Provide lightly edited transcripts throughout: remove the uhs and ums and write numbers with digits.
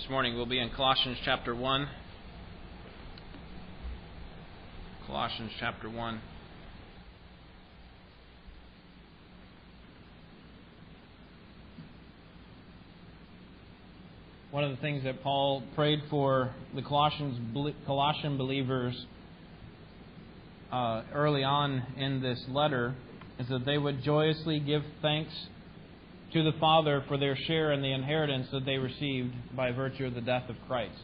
this morning will be in Colossians chapter 1. Colossians chapter 1. One of the things that Paul prayed for the Colossian believers early on in this letter is that they would joyously give thanks to the Father for their share in the inheritance that they received by virtue of the death of Christ.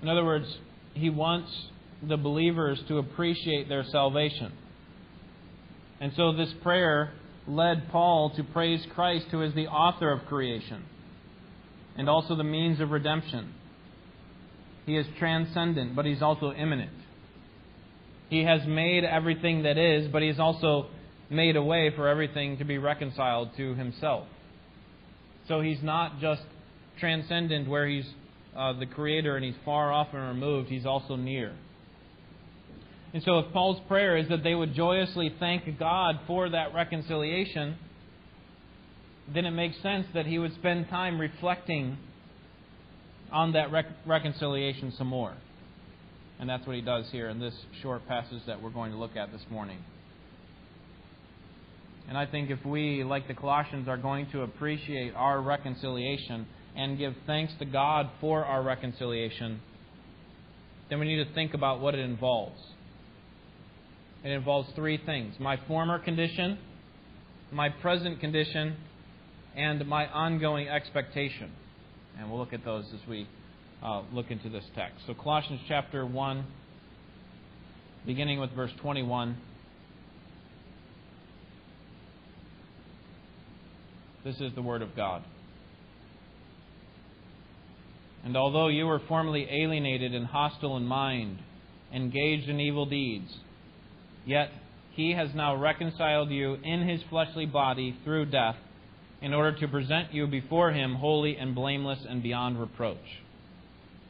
In other words, he wants the believers to appreciate their salvation. And so this prayer led Paul to praise Christ, who is the author of creation, and also the means of redemption. He is transcendent, but He's also immanent. He has made everything that is, but He's also made a way for everything to be reconciled to Himself. So He's not just transcendent where He's the Creator and He's far off and removed. He's also near. And so if Paul's prayer is that they would joyously thank God for that reconciliation, then it makes sense that he would spend time reflecting on that reconciliation some more. And that's what he does here in this short passage that we're going to look at this morning. And I think if we, like the Colossians, are going to appreciate our reconciliation and give thanks to God for our reconciliation, then we need to think about what it involves. It involves three things: my former condition, my present condition, and my ongoing expectation. And we'll look at those as we look into this text. So Colossians chapter 1, beginning with verse 21. This is the Word of God. "And although you were formerly alienated and hostile in mind, engaged in evil deeds, yet He has now reconciled you in His fleshly body through death, in order to present you before Him holy and blameless and beyond reproach.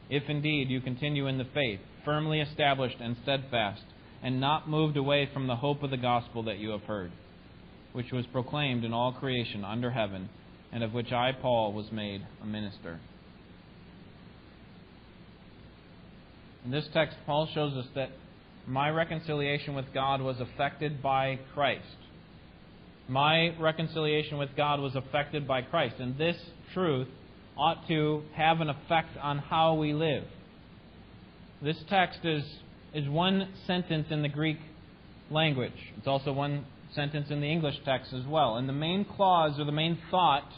If indeed you continue in the faith, firmly established and steadfast, and not moved away from the hope of the gospel that you have heard, which was proclaimed in all creation under heaven, and of which I, Paul, was made a minister." In this text, Paul shows us that my reconciliation with God was affected by Christ. My reconciliation with God was affected by Christ. And this truth ought to have an effect on how we live. This text is one sentence in the Greek language. It's also one sentence in the English text as well. And the main clause or the main thought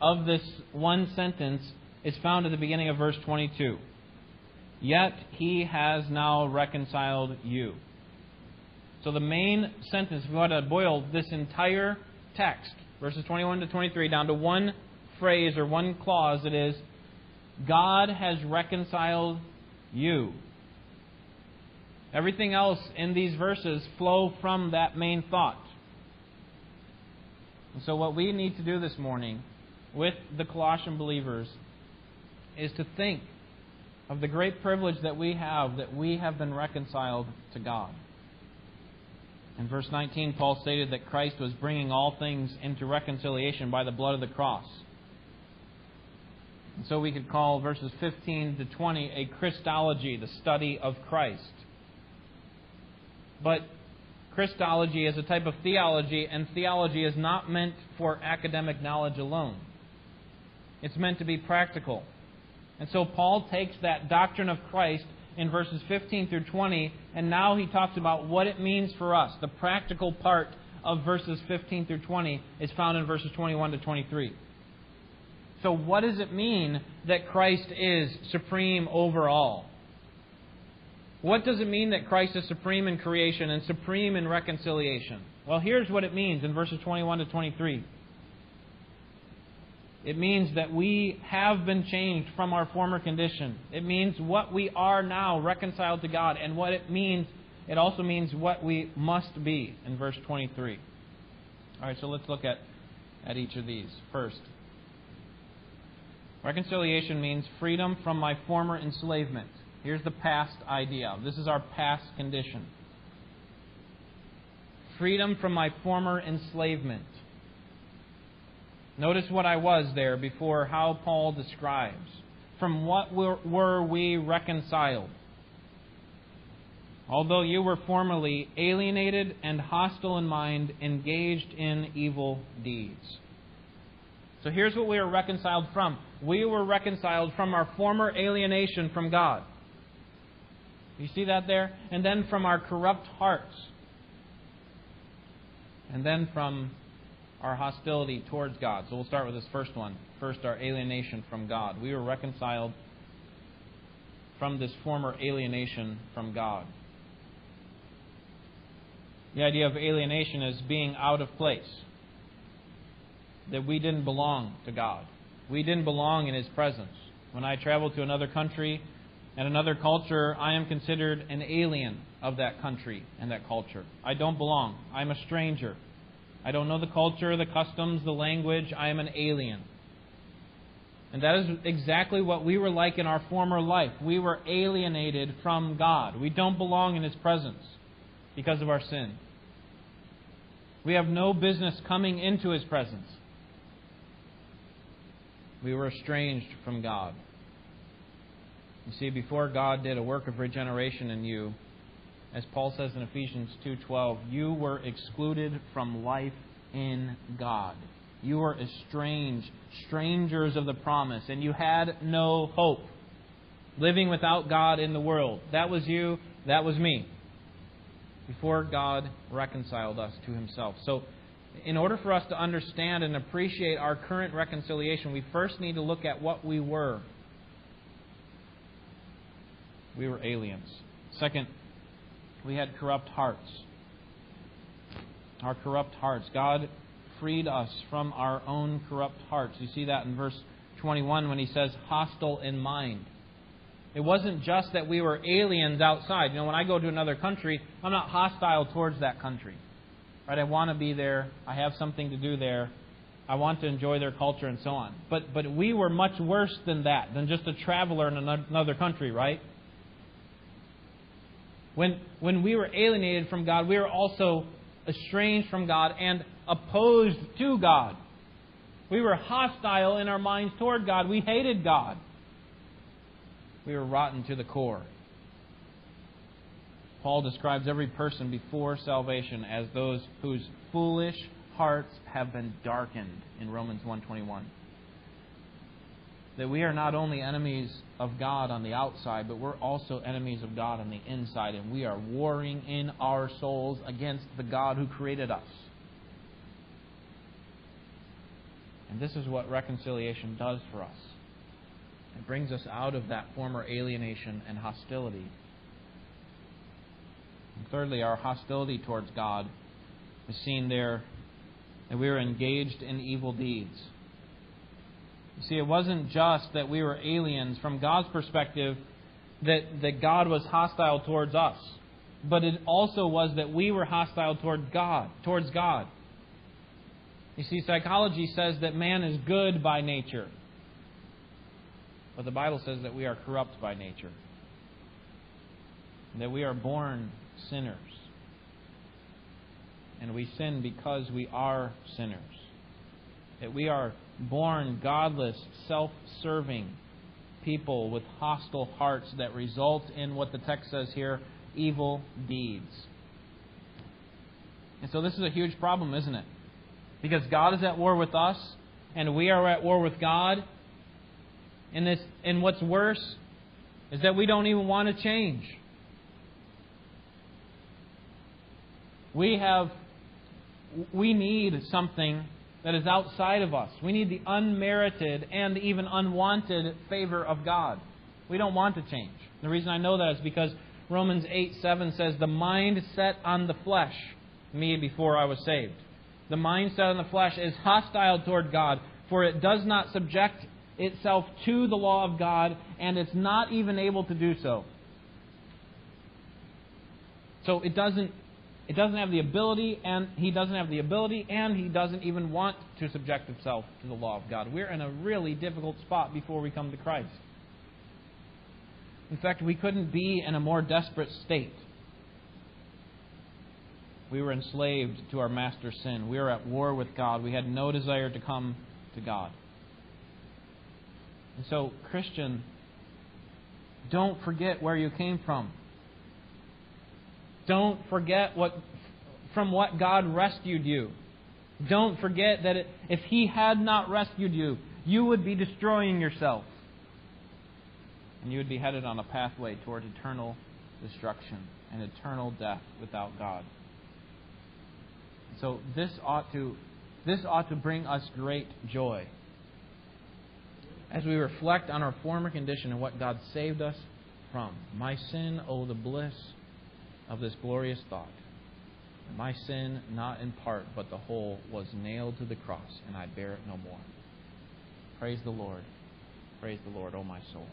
of this one sentence is found at the beginning of verse 22. "Yet He has now reconciled you." So the main sentence, if we want to boil this entire text, verses 21 to 23, down to one phrase or one clause, it is, God has reconciled you. Everything else in these verses flow from that main thought. And so what we need to do this morning with the Colossian believers is to think of the great privilege that we have been reconciled to God. In verse 19, Paul stated that Christ was bringing all things into reconciliation by the blood of the cross. And so we could call verses 15 to 20 a Christology, the study of Christ. But Christology is a type of theology, and theology is not meant for academic knowledge alone. It's meant to be practical. And so Paul takes that doctrine of Christ in verses 15 through 20, and now he talks about what it means for us. The practical part of verses 15 through 20 is found in verses 21 to 23. So what does it mean that Christ is supreme over all? What does it mean that Christ is supreme in creation and supreme in reconciliation? Well, here's what it means in verses 21 to 23. It means that we have been changed from our former condition. It means what we are now, reconciled to God, and what it means, it also means what we must be in verse 23. All right, so let's look at each of these. First, reconciliation means freedom from my former enslavement. Here's the past idea. This is our past condition. Freedom from my former enslavement. Notice what I was there before, how Paul describes. From what were we reconciled? Although you were formerly alienated and hostile in mind, engaged in evil deeds. So here's what we were reconciled from. We were reconciled from our former alienation from God. You see that there? And then from our corrupt hearts. And then from our hostility towards God. So we'll start with this first one. First, our alienation from God. We were reconciled from this former alienation from God. The idea of alienation is being out of place. That we didn't belong to God. We didn't belong in His presence. When I travel to another country and another culture, I am considered an alien of that country and that culture. I don't belong. I'm a stranger. I don't know the culture, the customs, the language. I am an alien. And that is exactly what we were like in our former life. We were alienated from God. We don't belong in His presence because of our sin. We have no business coming into His presence. We were estranged from God. You see, before God did a work of regeneration in you, as Paul says in Ephesians 2:12, you were excluded from life in God. You were estranged, strangers of the promise, and you had no hope, living without God in the world. That was you, that was me, before God reconciled us to Himself. So, in order for us to understand and appreciate our current reconciliation, we first need to look at what we were. We were aliens. Second, we had corrupt hearts. Our corrupt hearts. God freed us from our own corrupt hearts. You see that in verse 21 when he says, hostile in mind. It wasn't just that we were aliens outside. You know, when I go to another country, I'm not hostile towards that country. Right? I want to be there. I have something to do there. I want to enjoy their culture and so on. But we were much worse than that, than just a traveler in another country, right? When we were alienated from God, we were also estranged from God and opposed to God. We were hostile in our minds toward God. We hated God. We were rotten to the core. Paul describes every person before salvation as those whose foolish hearts have been darkened in Romans 1:21. That we are not only enemies of God on the outside, but we're also enemies of God on the inside, and we are warring in our souls against the God who created us. And this is what reconciliation does for us. It brings us out of that former alienation and hostility. And thirdly, our hostility towards God is seen there that we were engaged in evil deeds. You see, it wasn't just that we were aliens from God's perspective, that God was hostile towards us, but it also was that we were hostile towards God. You see, psychology says that man is good by nature, but the Bible says that we are corrupt by nature, that we are born sinners, and we sin because we are sinners, that we are born godless, self-serving people with hostile hearts that result in what the text says here, evil deeds. And so this is a huge problem, isn't it? Because God is at war with us, and we are at war with God. And what's worse is that we don't even want to change. We need something that is outside of us. We need the unmerited and even unwanted favor of God. We don't want to change. The reason I know that is because Romans 8:7 says, the mind set on the flesh, me before I was saved. The mind set on the flesh is hostile toward God, for it does not subject itself to the law of God, and it's not even able to do so. So it doesn't have the ability, and he doesn't have the ability, and he doesn't even want to subject himself to the law of God. We're in a really difficult spot before we come to Christ. In fact, we couldn't be in a more desperate state. We were enslaved to our master sin. We were at war with God. We had no desire to come to God. And so, Christian, don't forget where you came from. Don't forget from what God rescued you. Don't forget that if He had not rescued you, you would be destroying yourself. And you would be headed on a pathway toward eternal destruction and eternal death without God. So this ought to bring us great joy. As we reflect on our former condition and what God saved us from. My sin, oh the bliss of this glorious thought. My sin, not in part, but the whole, was nailed to the cross, and I bear it no more. Praise the Lord. Praise the Lord, O my soul.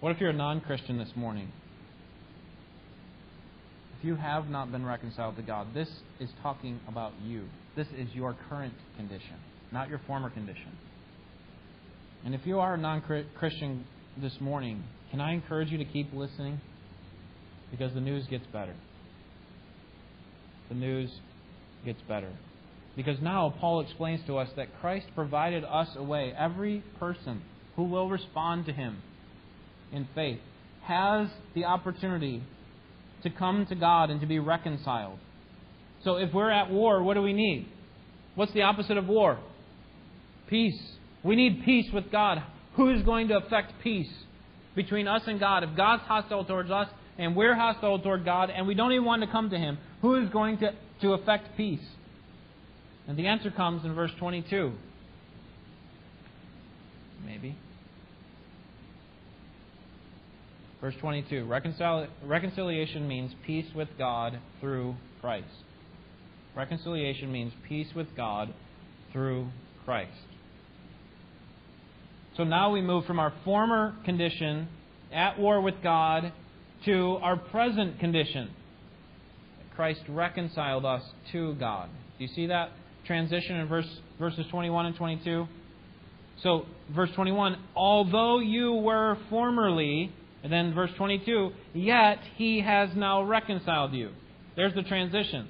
What if you're a non-Christian this morning? If you have not been reconciled to God, this is talking about you. This is your current condition, not your former condition. And if you are a non-Christian this morning, can I encourage you to keep listening? Because the news gets better. The news gets better. Because now Paul explains to us that Christ provided us a way. Every person who will respond to Him in faith has the opportunity to come to God and to be reconciled. So if we're at war, what do we need? What's the opposite of war? Peace. We need peace with God. Who is going to effect peace between us and God? If God's hostile towards us, and we're hostile toward God, and we don't even want to come to Him, who is going to effect peace? And the answer comes in verse 22. Maybe. Verse 22. Reconciliation means peace with God through Christ. Reconciliation means peace with God through Christ. So now we move from our former condition, at war with God, to our present condition. Christ reconciled us to God. Do you see that transition in verses 21 and 22? So, verse 21, although you were formerly, and then verse 22, yet He has now reconciled you. There's the transition.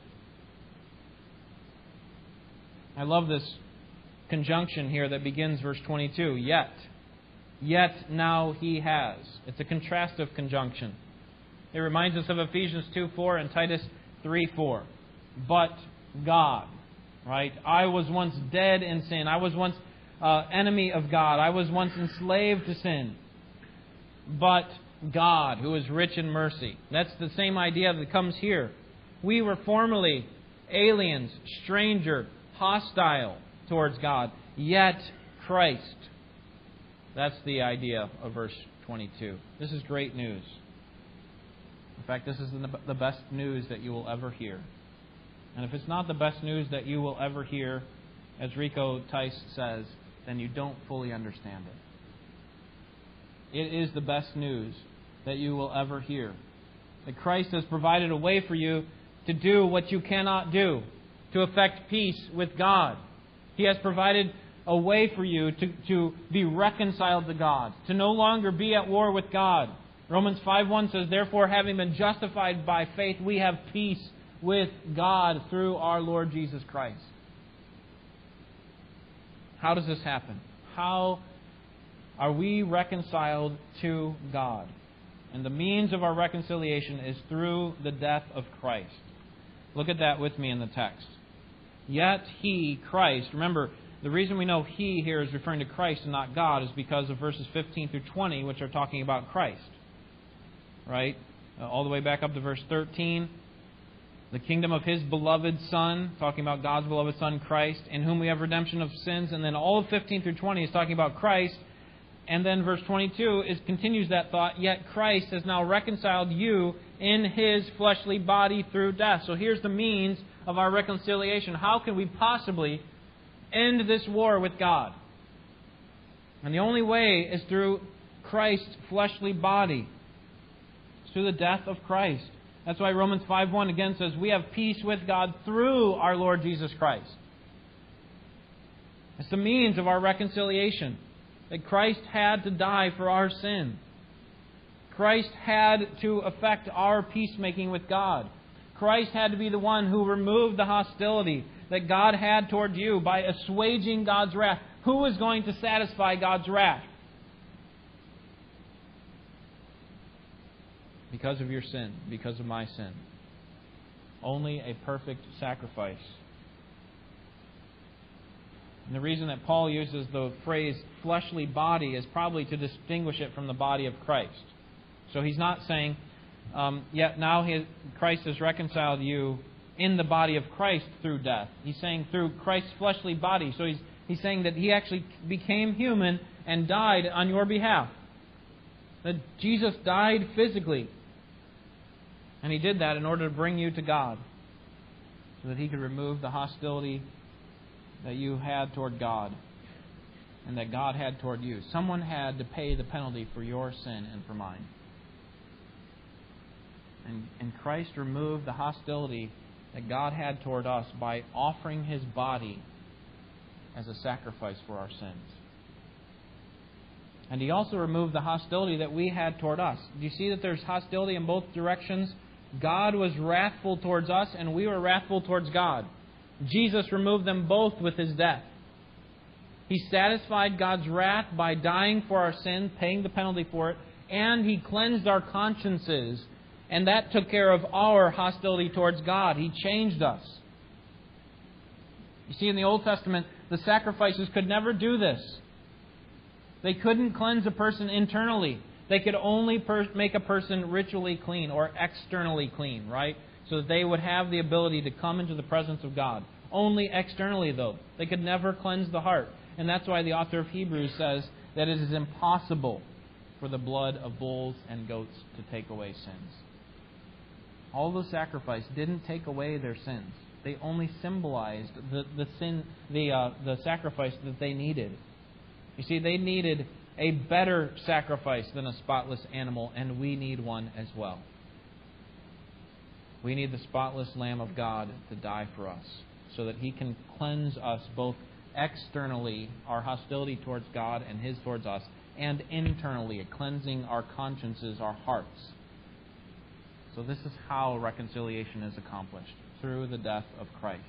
I love this conjunction here that begins verse 22, yet. Yet now He has. It's a contrastive conjunction. It reminds us of Ephesians 2:4 and Titus 3:4. But God, right? I was once dead in sin. I was once enemy of God. I was once enslaved to sin. But God, who is rich in mercy. That's the same idea that comes here. We were formerly aliens, stranger, hostile towards God. Yet Christ. That's the idea of verse 22. This is great news. In fact, this is the best news that you will ever hear. And if it's not the best news that you will ever hear, as Rico Tice says, then you don't fully understand it. It is the best news that you will ever hear. That Christ has provided a way for you to do what you cannot do, to effect peace with God. He has provided a way for you to be reconciled to God, to no longer be at war with God. Romans 5:1 says, therefore, having been justified by faith, we have peace with God through our Lord Jesus Christ. How does this happen? How are we reconciled to God? And the means of our reconciliation is through the death of Christ. Look at that with me in the text. Yet He, Christ, remember, the reason we know He here is referring to Christ and not God is because of verses 15 through 20, which are talking about Christ. Right? All the way back up to verse 13. The kingdom of His beloved Son, talking about God's beloved Son, Christ, in whom we have redemption of sins. And then all of 15 through 20 is talking about Christ. And then verse 22 continues that thought, yet Christ has now reconciled you in His fleshly body through death. So here's the means of our reconciliation. How can we possibly end this war with God? And the only way is through Christ's fleshly body. Through the death of Christ. That's why Romans 5:1 again says, we have peace with God through our Lord Jesus Christ. It's the means of our reconciliation. That Christ had to die for our sin. Christ had to effect our peacemaking with God. Christ had to be the one who removed the hostility that God had toward you by assuaging God's wrath. Who is going to satisfy God's wrath? Because of your sin, because of my sin. Only a perfect sacrifice. And the reason that Paul uses the phrase fleshly body is probably to distinguish it from the body of Christ. So he's not saying, yet now Christ has reconciled you in the body of Christ through death. He's saying through Christ's fleshly body. So he's saying that He actually became human and died on your behalf. That Jesus died physically. And He did that in order to bring you to God. So that He could remove the hostility that you had toward God and that God had toward you. Someone had to pay the penalty for your sin and for mine. And Christ removed the hostility that God had toward us by offering His body as a sacrifice for our sins. And He also removed the hostility that we had toward us. Do you see that there's hostility in both directions? God was wrathful towards us and we were wrathful towards God. Jesus removed them both with His death. He satisfied God's wrath by dying for our sin, paying the penalty for it, and He cleansed our consciences, and that took care of our hostility towards God. He changed us. You see, in the Old Testament, the sacrifices could never do this. They couldn't cleanse a person internally. They could only make a person ritually clean or externally clean, right? So that they would have the ability to come into the presence of God. Only externally, though. They could never cleanse the heart. And that's why the author of Hebrews says that it is impossible for the blood of bulls and goats to take away sins. All the sacrifice didn't take away their sins. They only symbolized the sacrifice that they needed. You see, they needed a better sacrifice than a spotless animal, and we need one as well. We need the spotless Lamb of God to die for us so that He can cleanse us both externally, our hostility towards God and His towards us, and internally, cleansing our consciences, our hearts. So this is how reconciliation is accomplished, through the death of Christ.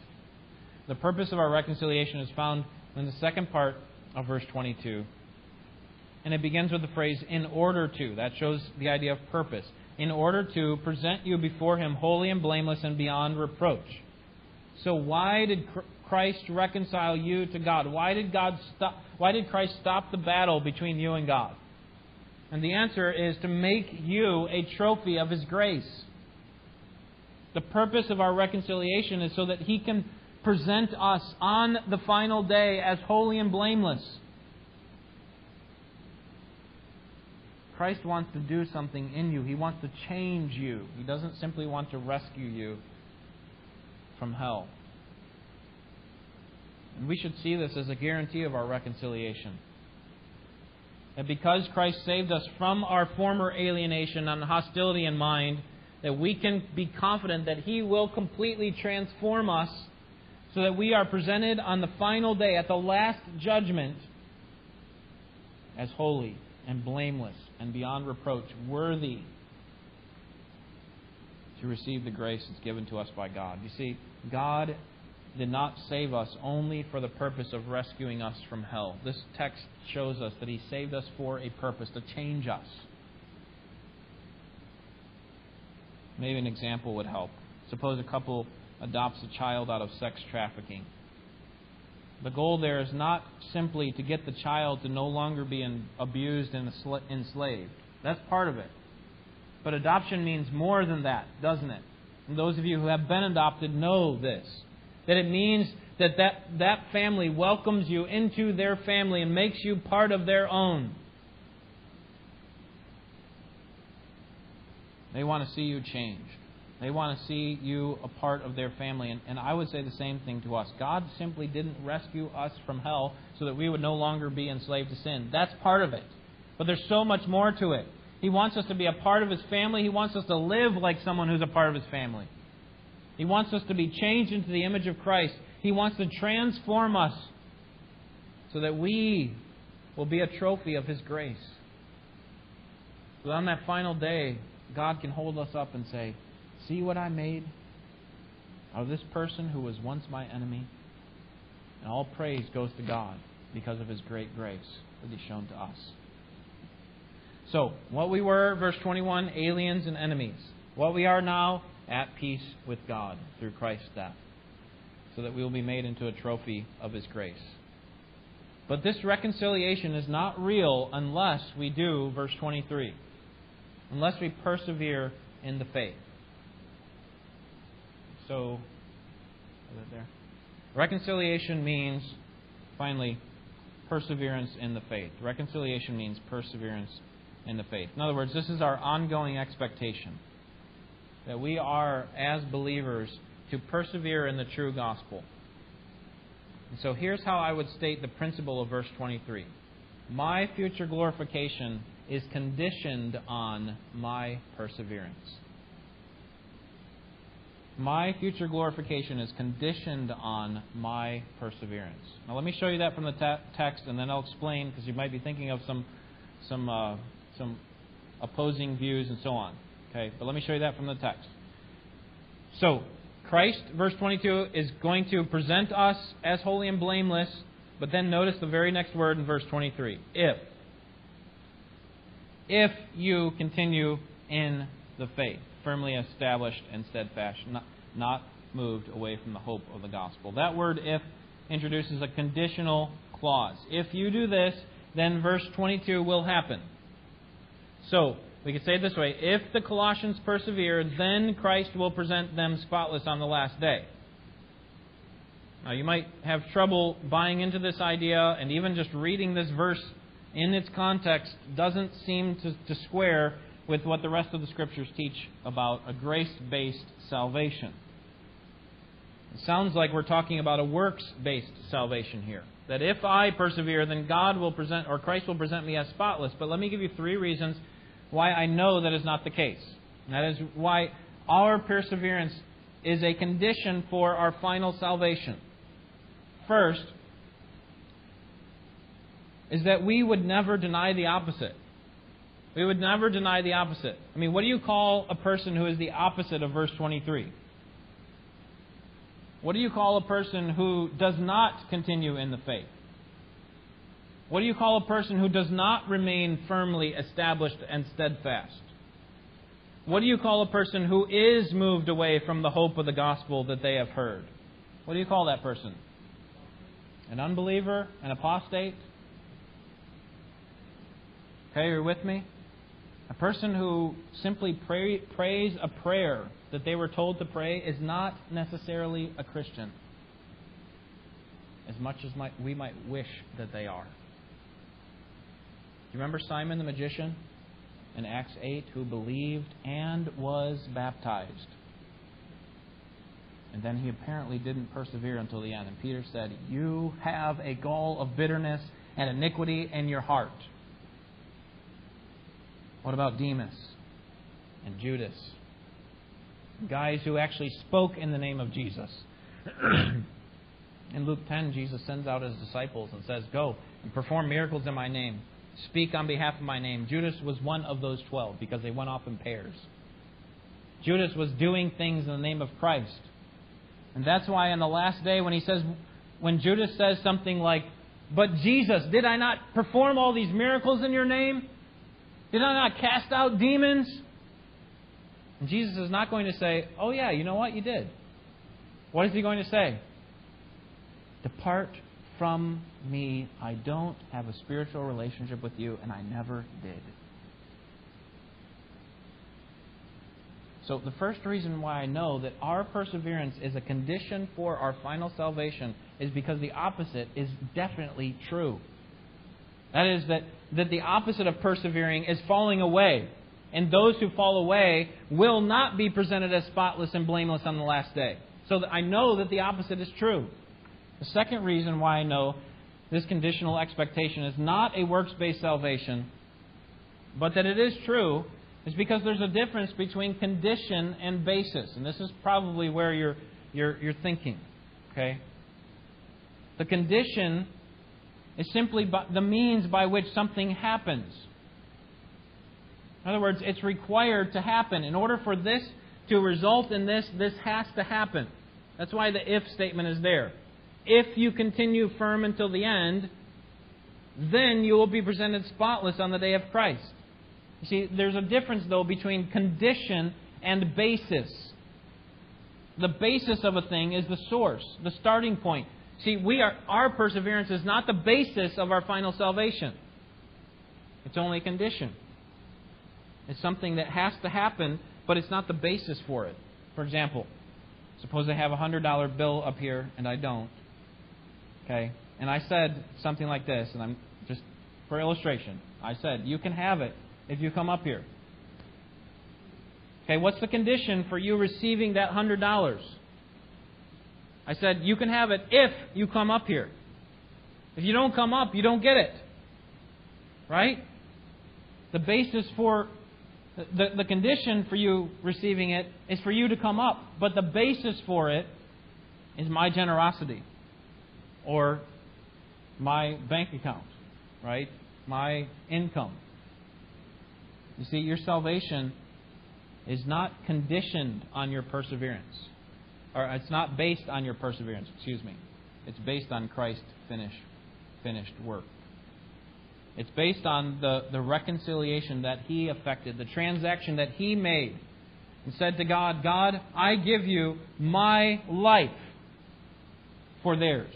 The purpose of our reconciliation is found in the second part of verse 22. And it begins with the phrase, in order to. That shows the idea of purpose. In order to present you before Him holy and blameless and beyond reproach. So why did Christ reconcile you to God? Why did Christ stop the battle between you and God? And the answer is to make you a trophy of His grace. The purpose of our reconciliation is so that He can present us on the final day as holy and blameless. Christ wants to do something in you. He wants to change you. He doesn't simply want to rescue you from hell. And we should see this as a guarantee of our reconciliation. That because Christ saved us from our former alienation and hostility in mind, that we can be confident that He will completely transform us so that we are presented on the final day at the last judgment as holy and blameless and beyond reproach, worthy to receive the grace that's given to us by God. You see, God did not save us only for the purpose of rescuing us from hell. This text shows us that He saved us for a purpose, to change us. Maybe an example would help. Suppose a couple adopts a child out of sex trafficking. The goal there is not simply to get the child to no longer be abused and enslaved. That's part of it. But adoption means more than that, doesn't it? And those of you who have been adopted know this. That it means that family welcomes you into their family and makes you part of their own. They want to see you change. They want to see you a part of their family. And I would say the same thing to us. God simply didn't rescue us from hell so that we would no longer be enslaved to sin. That's part of it. But there's so much more to it. He wants us to be a part of His family. He wants us to live like someone who's a part of His family. He wants us to be changed into the image of Christ. He wants to transform us so that we will be a trophy of His grace. So on that final day, God can hold us up and say, "See what I made? of this person who was once my enemy. And all praise goes to God because of His great grace that He's shown to us. So, what we were, verse 21, aliens and enemies. What we are now, at peace with God through Christ's death, so that we will be made into a trophy of His grace. But this reconciliation is not real unless we do, verse 23, unless we persevere in the faith. So, is it there? Reconciliation means, finally, perseverance in the faith. Reconciliation means perseverance in the faith. In other words, this is our ongoing expectation that we are, as believers, to persevere in the true gospel. And so here's how I would state the principle of verse 23. My future glorification is conditioned on my perseverance. My future glorification is conditioned on my perseverance. Now let me show you that from the text, and then I'll explain, because you might be thinking of some opposing views and so on. Okay, but let me show you that from the text. So, Christ, verse 22, is going to present us as holy and blameless, but then notice the very next word in verse 23. If you continue in the faith, firmly established and steadfast, not moved away from the hope of the gospel. That word, if, introduces a conditional clause. If you do this, then verse 22 will happen. So, we could say it this way. If the Colossians persevere, then Christ will present them spotless on the last day. Now, you might have trouble buying into this idea, and even just reading this verse in its context doesn't seem to square with what the rest of the Scriptures teach about a grace-based salvation. It sounds like we're talking about a works-based salvation here. That if I persevere, then God will present, or Christ will present me as spotless. But let me give you three reasons why I know that is not the case. And that is why our perseverance is a condition for our final salvation. First, is that we would never deny the opposite. We would never deny the opposite. I mean, what do you call a person who is the opposite of verse 23? What do you call a person who does not continue in the faith? What do you call a person who does not remain firmly established and steadfast? What do you call a person who is moved away from the hope of the gospel that they have heard? What do you call that person? An unbeliever? An apostate? Okay, you're with me? A person who simply prays a prayer that they were told to pray is not necessarily a Christian, as much as we might wish that they are. You remember Simon the magician in Acts 8, who believed and was baptized? And then he apparently didn't persevere until the end. And Peter said, "You have a gall of bitterness and iniquity in your heart." What about Demas and Judas? Guys who actually spoke in the name of Jesus. In Luke 10, Jesus sends out His disciples and says, "Go and perform miracles in my name. Speak on behalf of my name." Judas was one of those 12 because they went off in pairs. Judas was doing things in the name of Christ. And that's why on the last day when Judas says something like, "But Jesus, did I not perform all these miracles in your name? Did I not cast out demons?" And Jesus is not going to say, "Oh yeah, you know what? You did." What is He going to say? "Depart from me, I don't have a spiritual relationship with you, and I never did." So the first reason why I know that our perseverance is a condition for our final salvation is because the opposite is definitely true. That is, that the opposite of persevering is falling away. And those who fall away will not be presented as spotless and blameless on the last day. So that I know that the opposite is true. The second reason why I know this conditional expectation is not a works-based salvation, but that it is true, is because there's a difference between condition and basis. And this is probably where you're thinking. Okay? The condition is simply the means by which something happens. In other words, it's required to happen. In order for this to result in this has to happen. That's why the if statement is there. If you continue firm until the end, then you will be presented spotless on the day of Christ. You see, there's a difference, though, between condition and basis. The basis of a thing is the source, the starting point. See, our perseverance is not the basis of our final salvation. It's only a condition. It's something that has to happen, but it's not the basis for it. For example, suppose I have a $100 bill up here and I don't. Okay? And I said something like this, and I'm just for illustration. I said, you can have it if you come up here. Okay, what's the condition for you receiving that $100? I said, you can have it if you come up here. If you don't come up, you don't get it. Right? The basis for the condition for you receiving it is for you to come up. But the basis for it is my generosity or my bank account, right? My income. You see, your salvation is not conditioned on your perseverance. Or it's not based on your perseverance, excuse me. It's based on Christ's finished work. It's based on the reconciliation that He effected, the transaction that He made, and said to God, God, I give you my life for theirs,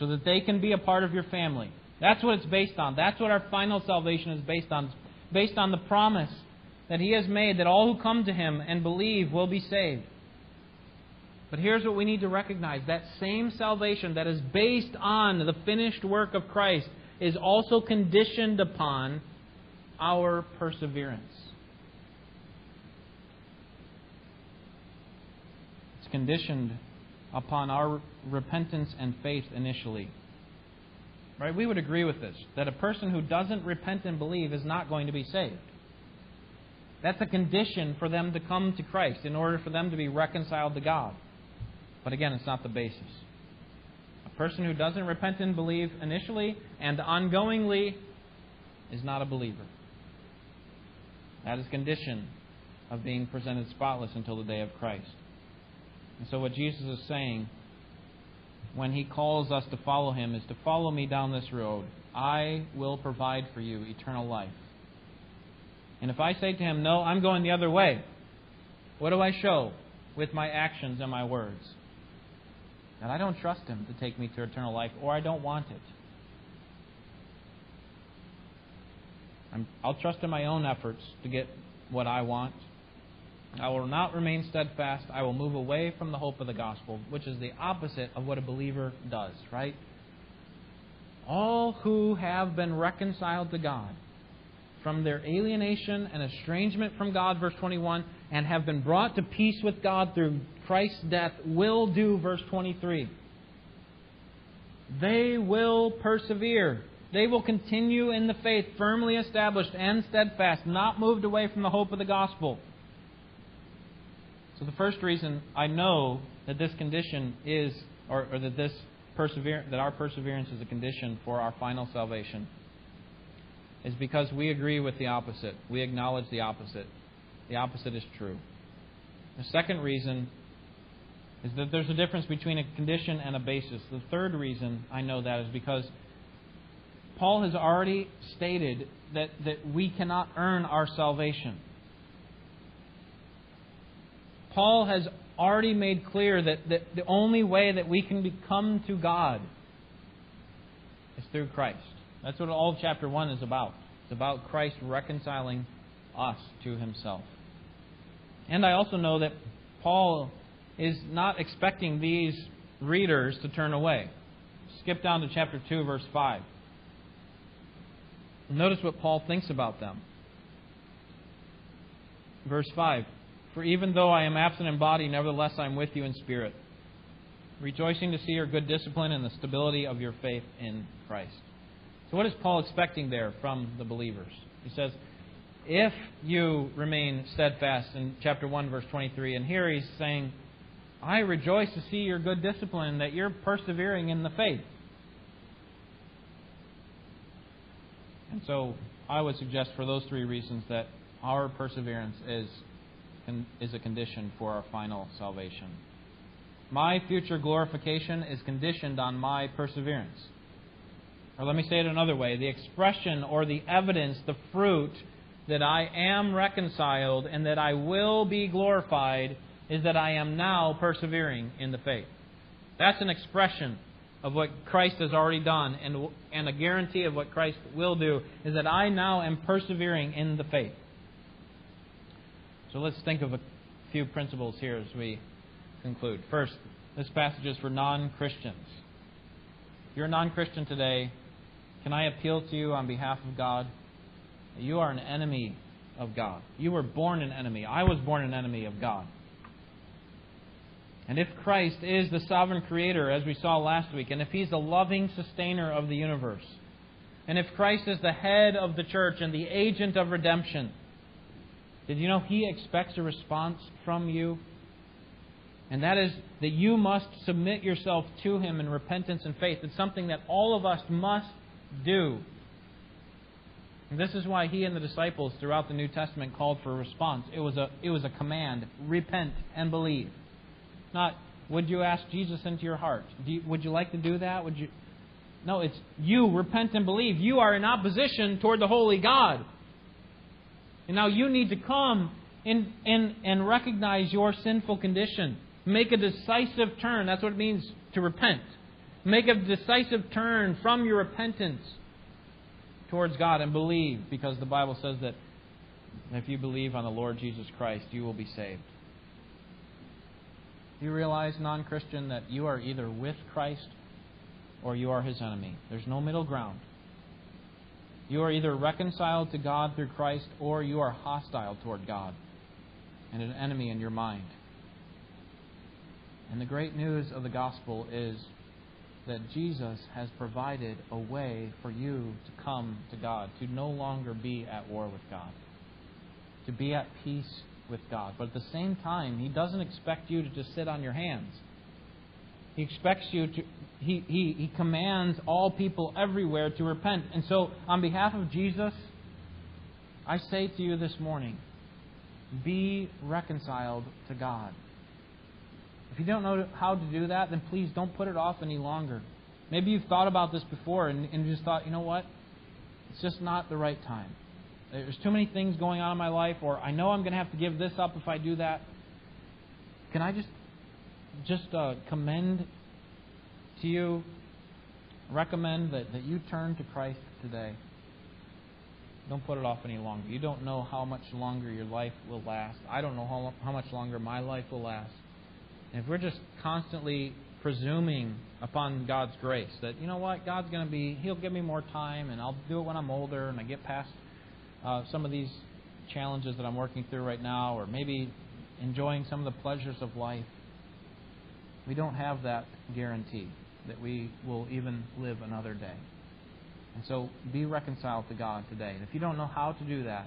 so that they can be a part of your family. That's what it's based on. That's what our final salvation is based on. It's based on the promise that He has made that all who come to Him and believe will be saved. But here's what we need to recognize. That same salvation that is based on the finished work of Christ is also conditioned upon our perseverance. It's conditioned upon our repentance and faith initially. Right? We would agree with this, that a person who doesn't repent and believe is not going to be saved. That's a condition for them to come to Christ in order for them to be reconciled to God. But again, it's not the basis. A person who doesn't repent and believe initially and ongoingly is not a believer. That is condition of being presented spotless until the day of Christ. And so what Jesus is saying when He calls us to follow Him is to follow me down this road. I will provide for you eternal life. And if I say to Him, no, I'm going the other way, what do I show with my actions and my words? And I don't trust Him to take me to eternal life, or I don't want it. I'll trust in my own efforts to get what I want. I will not remain steadfast. I will move away from the hope of the gospel, which is the opposite of what a believer does, right? All who have been reconciled to God from their alienation and estrangement from God, verse 21, and have been brought to peace with God through Christ's death, will do, verse 23. They will persevere. They will continue in the faith, firmly established and steadfast, not moved away from the hope of the gospel. So the first reason I know that this condition is, or that this that our perseverance is a condition for our final salvation, is because we agree with the opposite. We acknowledge the opposite. The opposite is true. The second reason is that there's a difference between a condition and a basis. The third reason I know that is because Paul has already stated that we cannot earn our salvation. Paul has already made clear that the only way that we can come to God is through Christ. That's what all of chapter 1 is about. It's about Christ reconciling us to Himself. And I also know that Paul is not expecting these readers to turn away. Skip down to chapter 2, verse 5. Notice what Paul thinks about them. Verse 5. For even though I am absent in body, nevertheless I am with you in spirit, rejoicing to see your good discipline and the stability of your faith in Christ. So what is Paul expecting there from the believers? He says, if you remain steadfast in chapter 1, verse 23. And here he's saying, I rejoice to see your good discipline, that you're persevering in the faith. And so I would suggest for those three reasons that our perseverance is a condition for our final salvation. My future glorification is conditioned on my perseverance. Or let me say it another way. The expression or the evidence, the fruit that I am reconciled and that I will be glorified is that I am now persevering in the faith. That's an expression of what Christ has already done, and a guarantee of what Christ will do is that I now am persevering in the faith. So let's think of a few principles here as we conclude. First, this passage is for non-Christians. If you're a non-Christian today, can I appeal to you on behalf of God? You are an enemy of God. You were born an enemy. I was born an enemy of God. And if Christ is the sovereign creator, as we saw last week, and if He's the loving sustainer of the universe, and if Christ is the head of the church and the agent of redemption, did you know He expects a response from you? And that is that you must submit yourself to Him in repentance and faith. It's something that all of us must do. And this is why He and the disciples throughout the New Testament called for a response. It was a command. Repent and believe. Not, would you ask Jesus into your heart? Would you like to do that? Would you? No, it's you repent and believe. You are in opposition toward the holy God. And now you need to come and recognize your sinful condition. Make a decisive turn. That's what it means to repent. Make a decisive turn from your repentance towards God and believe, because the Bible says that if you believe on the Lord Jesus Christ, you will be saved. You realize, non-Christian, that you are either with Christ or you are His enemy. There's no middle ground. You are either reconciled to God through Christ or you are hostile toward God and an enemy in your mind. And the great news of the gospel is that Jesus has provided a way for you to come to God, to no longer be at war with God, to be at peace with God. But at the same time, He doesn't expect you to just sit on your hands. He expects you to, he commands all people everywhere to repent. And so, on behalf of Jesus, I say to you this morning, be reconciled to God. If you don't know how to do that, then please don't put it off any longer. Maybe you've thought about this before and just thought, you know what? It's just not the right time. There's too many things going on in my life, or I know I'm going to have to give this up if I do that. Can I just commend to you, recommend that you turn to Christ today. Don't put it off any longer. You don't know how much longer your life will last. I don't know how much longer my life will last. And if we're just constantly presuming upon God's grace that, you know what, God's going to be, He'll give me more time and I'll do it when I'm older and I get past some of these challenges that I'm working through right now, or maybe enjoying some of the pleasures of life. We don't have that guarantee that we will even live another day. And so be reconciled to God today. And if you don't know how to do that,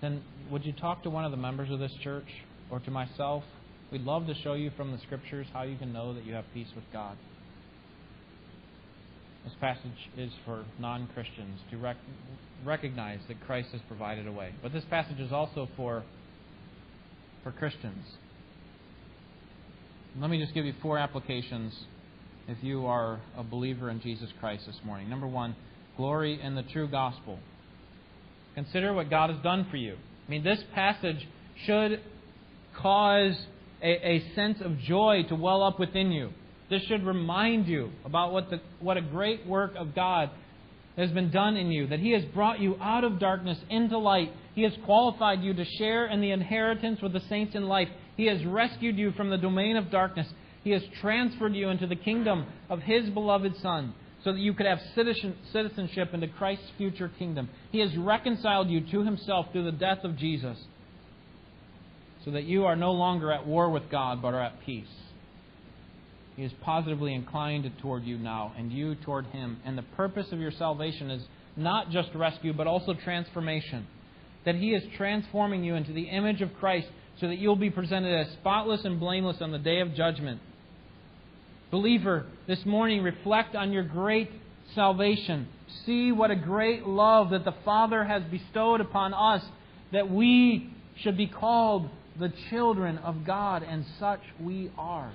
then would you talk to one of the members of this church or to myself? We'd love to show you from the Scriptures how you can know that you have peace with God. This passage is for non-Christians to recognize that Christ has provided a way. But this passage is also for Christians. Let me just give you 4 applications if you are a believer in Jesus Christ this morning. Number 1, glory in the true gospel. Consider what God has done for you. I mean, this passage should cause a sense of joy to well up within you. This should remind you about what a great work of God has been done in you, that He has brought you out of darkness into light. He has qualified you to share in the inheritance with the saints in life. He has rescued you from the domain of darkness. He has transferred you into the kingdom of His beloved Son, so that you could have citizenship into Christ's future kingdom. He has reconciled you to Himself through the death of Jesus, so that you are no longer at war with God, but are at peace. He is positively inclined toward you now, and you toward Him. And the purpose of your salvation is not just rescue, but also transformation. That He is transforming you into the image of Christ, so that you'll be presented as spotless and blameless on the day of judgment. Believer, this morning reflect on your great salvation. See what a great love that the Father has bestowed upon us, that we should be called the children of God, and such we are.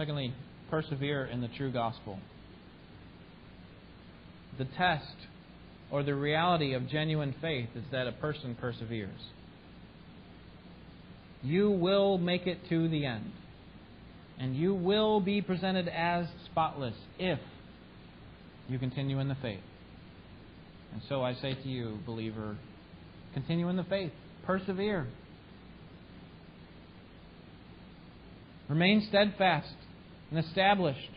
Secondly, persevere in the true gospel. The test or the reality of genuine faith is that a person perseveres. You will make it to the end. And you will be presented as spotless if you continue in the faith. And so I say to you, believer, continue in the faith. Persevere. Remain steadfast and established.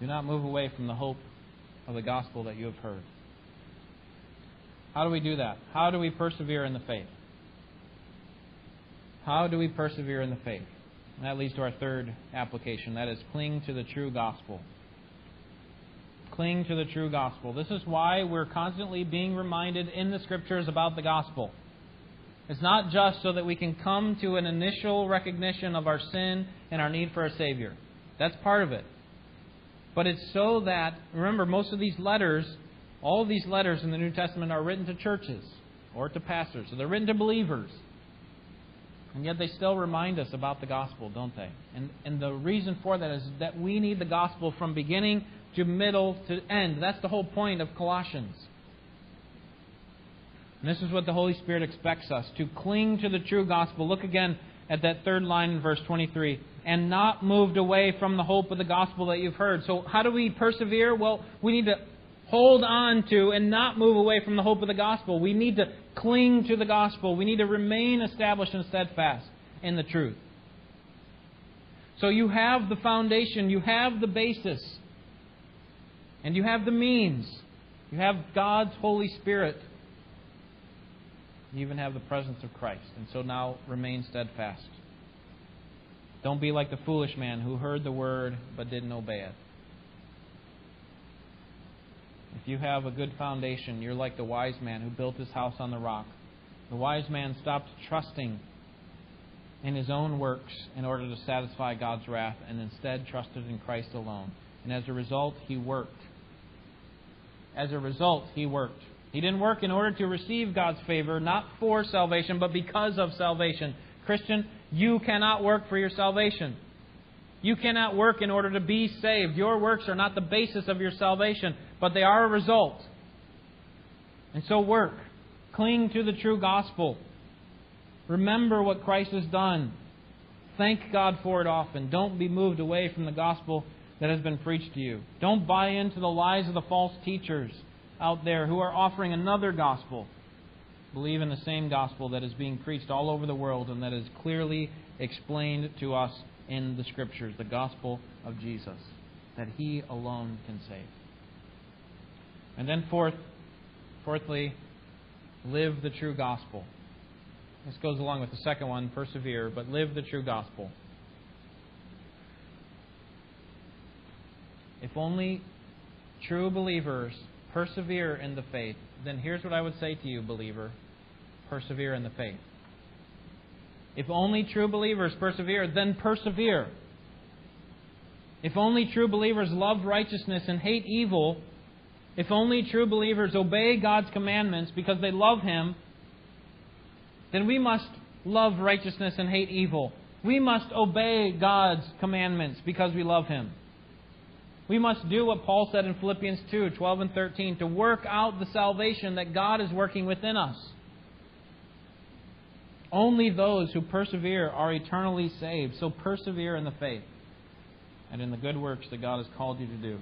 Do not move away from the hope of the gospel that you have heard. How do we do that? How do we persevere in the faith? How do we persevere in the faith? And that leads to our third application. That is, cling to the true gospel. Cling to the true gospel. This is why we're constantly being reminded in the Scriptures about the gospel. It's not just so that we can come to an initial recognition of our sin and our need for a Savior. That's part of it. But it's so that, remember, most of these letters, all of these letters in the New Testament are written to churches or to pastors. So they're written to believers. And yet they still remind us about the gospel, don't they? And the reason for that is that we need the gospel from beginning to middle to end. That's the whole point of Colossians. And this is what the Holy Spirit expects us, to cling to the true gospel. Look again at that third line in verse 23. And not moved away from the hope of the gospel that you've heard. So how do we persevere? Well, we need to hold on to and not move away from the hope of the gospel. We need to cling to the gospel. We need to remain established and steadfast in the truth. So you have the foundation, you have the basis, and you have the means. You have God's Holy Spirit. You even have the presence of Christ. And so now remain steadfast. Don't be like the foolish man who heard the word but didn't obey it. If you have a good foundation, you're like the wise man who built his house on the rock. The wise man stopped trusting in his own works in order to satisfy God's wrath and instead trusted in Christ alone. And as a result, he worked. He didn't work in order to receive God's favor, not for salvation, but because of salvation. Christian, you cannot work for your salvation. You cannot work in order to be saved. Your works are not the basis of your salvation, but they are a result. And so work. Cling to the true gospel. Remember what Christ has done. Thank God for it often. Don't be moved away from the gospel that has been preached to you. Don't buy into the lies of the false teachers out there who are offering another gospel. Believe in the same gospel that is being preached all over the world and that is clearly explained to us in the Scriptures, the gospel of Jesus, that He alone can save. And then fourthly, live the true gospel. This goes along with the second one, persevere, but live the true gospel. If only true believers persevere in the faith, then here's what I would say to you, believer. Persevere in the faith. If only true believers persevere, then persevere. If only true believers love righteousness and hate evil, if only true believers obey God's commandments because they love Him, then we must love righteousness and hate evil. We must obey God's commandments because we love Him. We must do what Paul said in Philippians 2:12 and 13, to work out the salvation that God is working within us. Only those who persevere are eternally saved. So persevere in the faith and in the good works that God has called you to do.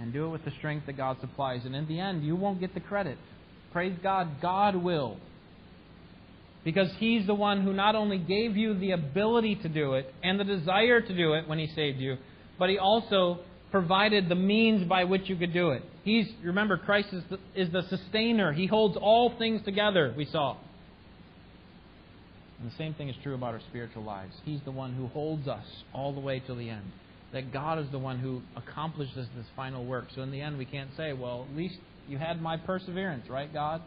And do it with the strength that God supplies. And in the end, you won't get the credit. Praise God, God will. Because He's the one who not only gave you the ability to do it and the desire to do it when He saved you, but He also provided the means by which you could do it. Remember, Christ is the sustainer. He holds all things together, we saw. And the same thing is true about our spiritual lives. He's the one who holds us all the way to the end. That God is the one who accomplishes this final work. So in the end, we can't say, well, at least you had my perseverance, right, God?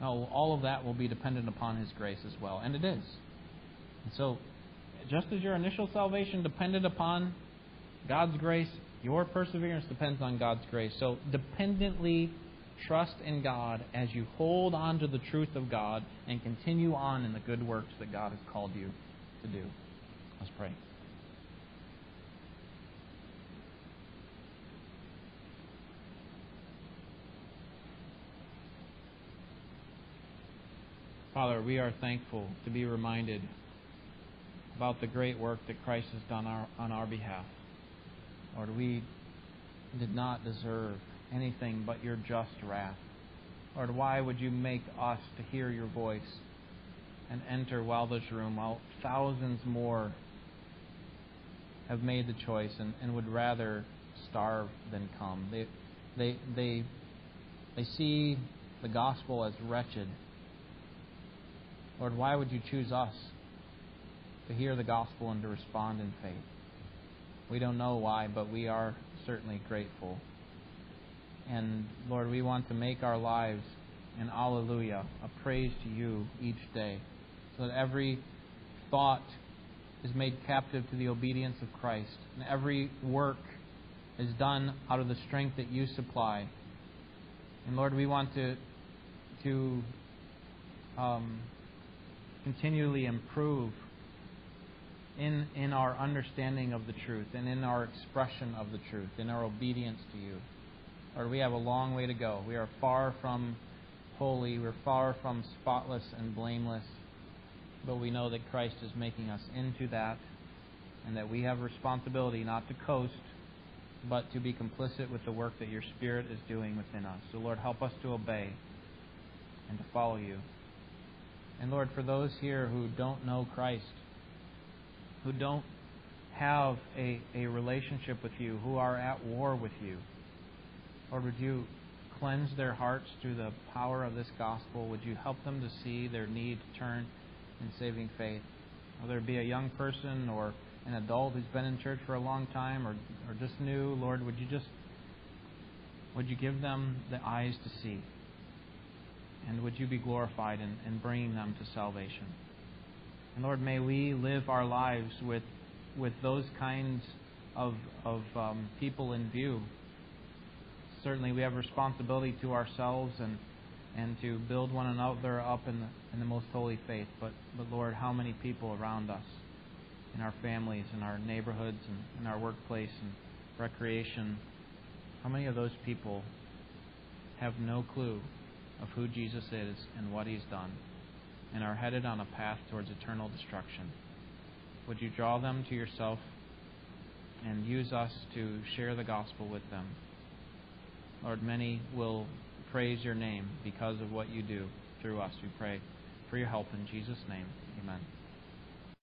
No, all of that will be dependent upon His grace as well. And it is. And so, just as your initial salvation depended upon God's grace, your perseverance depends on God's grace. So dependently trust in God as you hold on to the truth of God and continue on in the good works that God has called you to do. Let's pray. Father, we are thankful to be reminded about the great work that Christ has done on our behalf. Lord, we did not deserve anything but your just wrath. Lord, why would you make us to hear your voice and enter this room while thousands more have made the choice and would rather starve than come? They see the gospel as wretched. Lord, why would you choose us to hear the gospel and to respond in faith? We don't know why, but we are certainly grateful. And Lord, we want to make our lives an alleluia, a praise to you each day, so that every thought is made captive to the obedience of Christ, and every work is done out of the strength that you supply. And Lord, we want to continually improve in our understanding of the truth and in our expression of the truth, in our obedience to you. Lord, we have a long way to go. We are far from holy. We're far from spotless and blameless. But we know that Christ is making us into that, and that we have responsibility not to coast, but to be complicit with the work that your Spirit is doing within us. So Lord, help us to obey and to follow you. And Lord, for those here who don't know Christ, who don't have a relationship with you, who are at war with you, Lord, would you cleanse their hearts through the power of this gospel? Would you help them to see their need to turn in saving faith? Whether it be a young person or an adult who's been in church for a long time or just new, Lord, would you give them the eyes to see? And would you be glorified in bringing them to salvation? And Lord, may we live our lives with those kinds of people in view. Certainly we have responsibility to ourselves and to build one another up in the most holy faith. But Lord, how many people around us, in our families, in our neighborhoods, and in our workplace and recreation, how many of those people have no clue of who Jesus is and what he's done, and are headed on a path towards eternal destruction? Would you draw them to yourself and use us to share the gospel with them? Lord, many will praise your name because of what you do through us. We pray for your help in Jesus' name. Amen.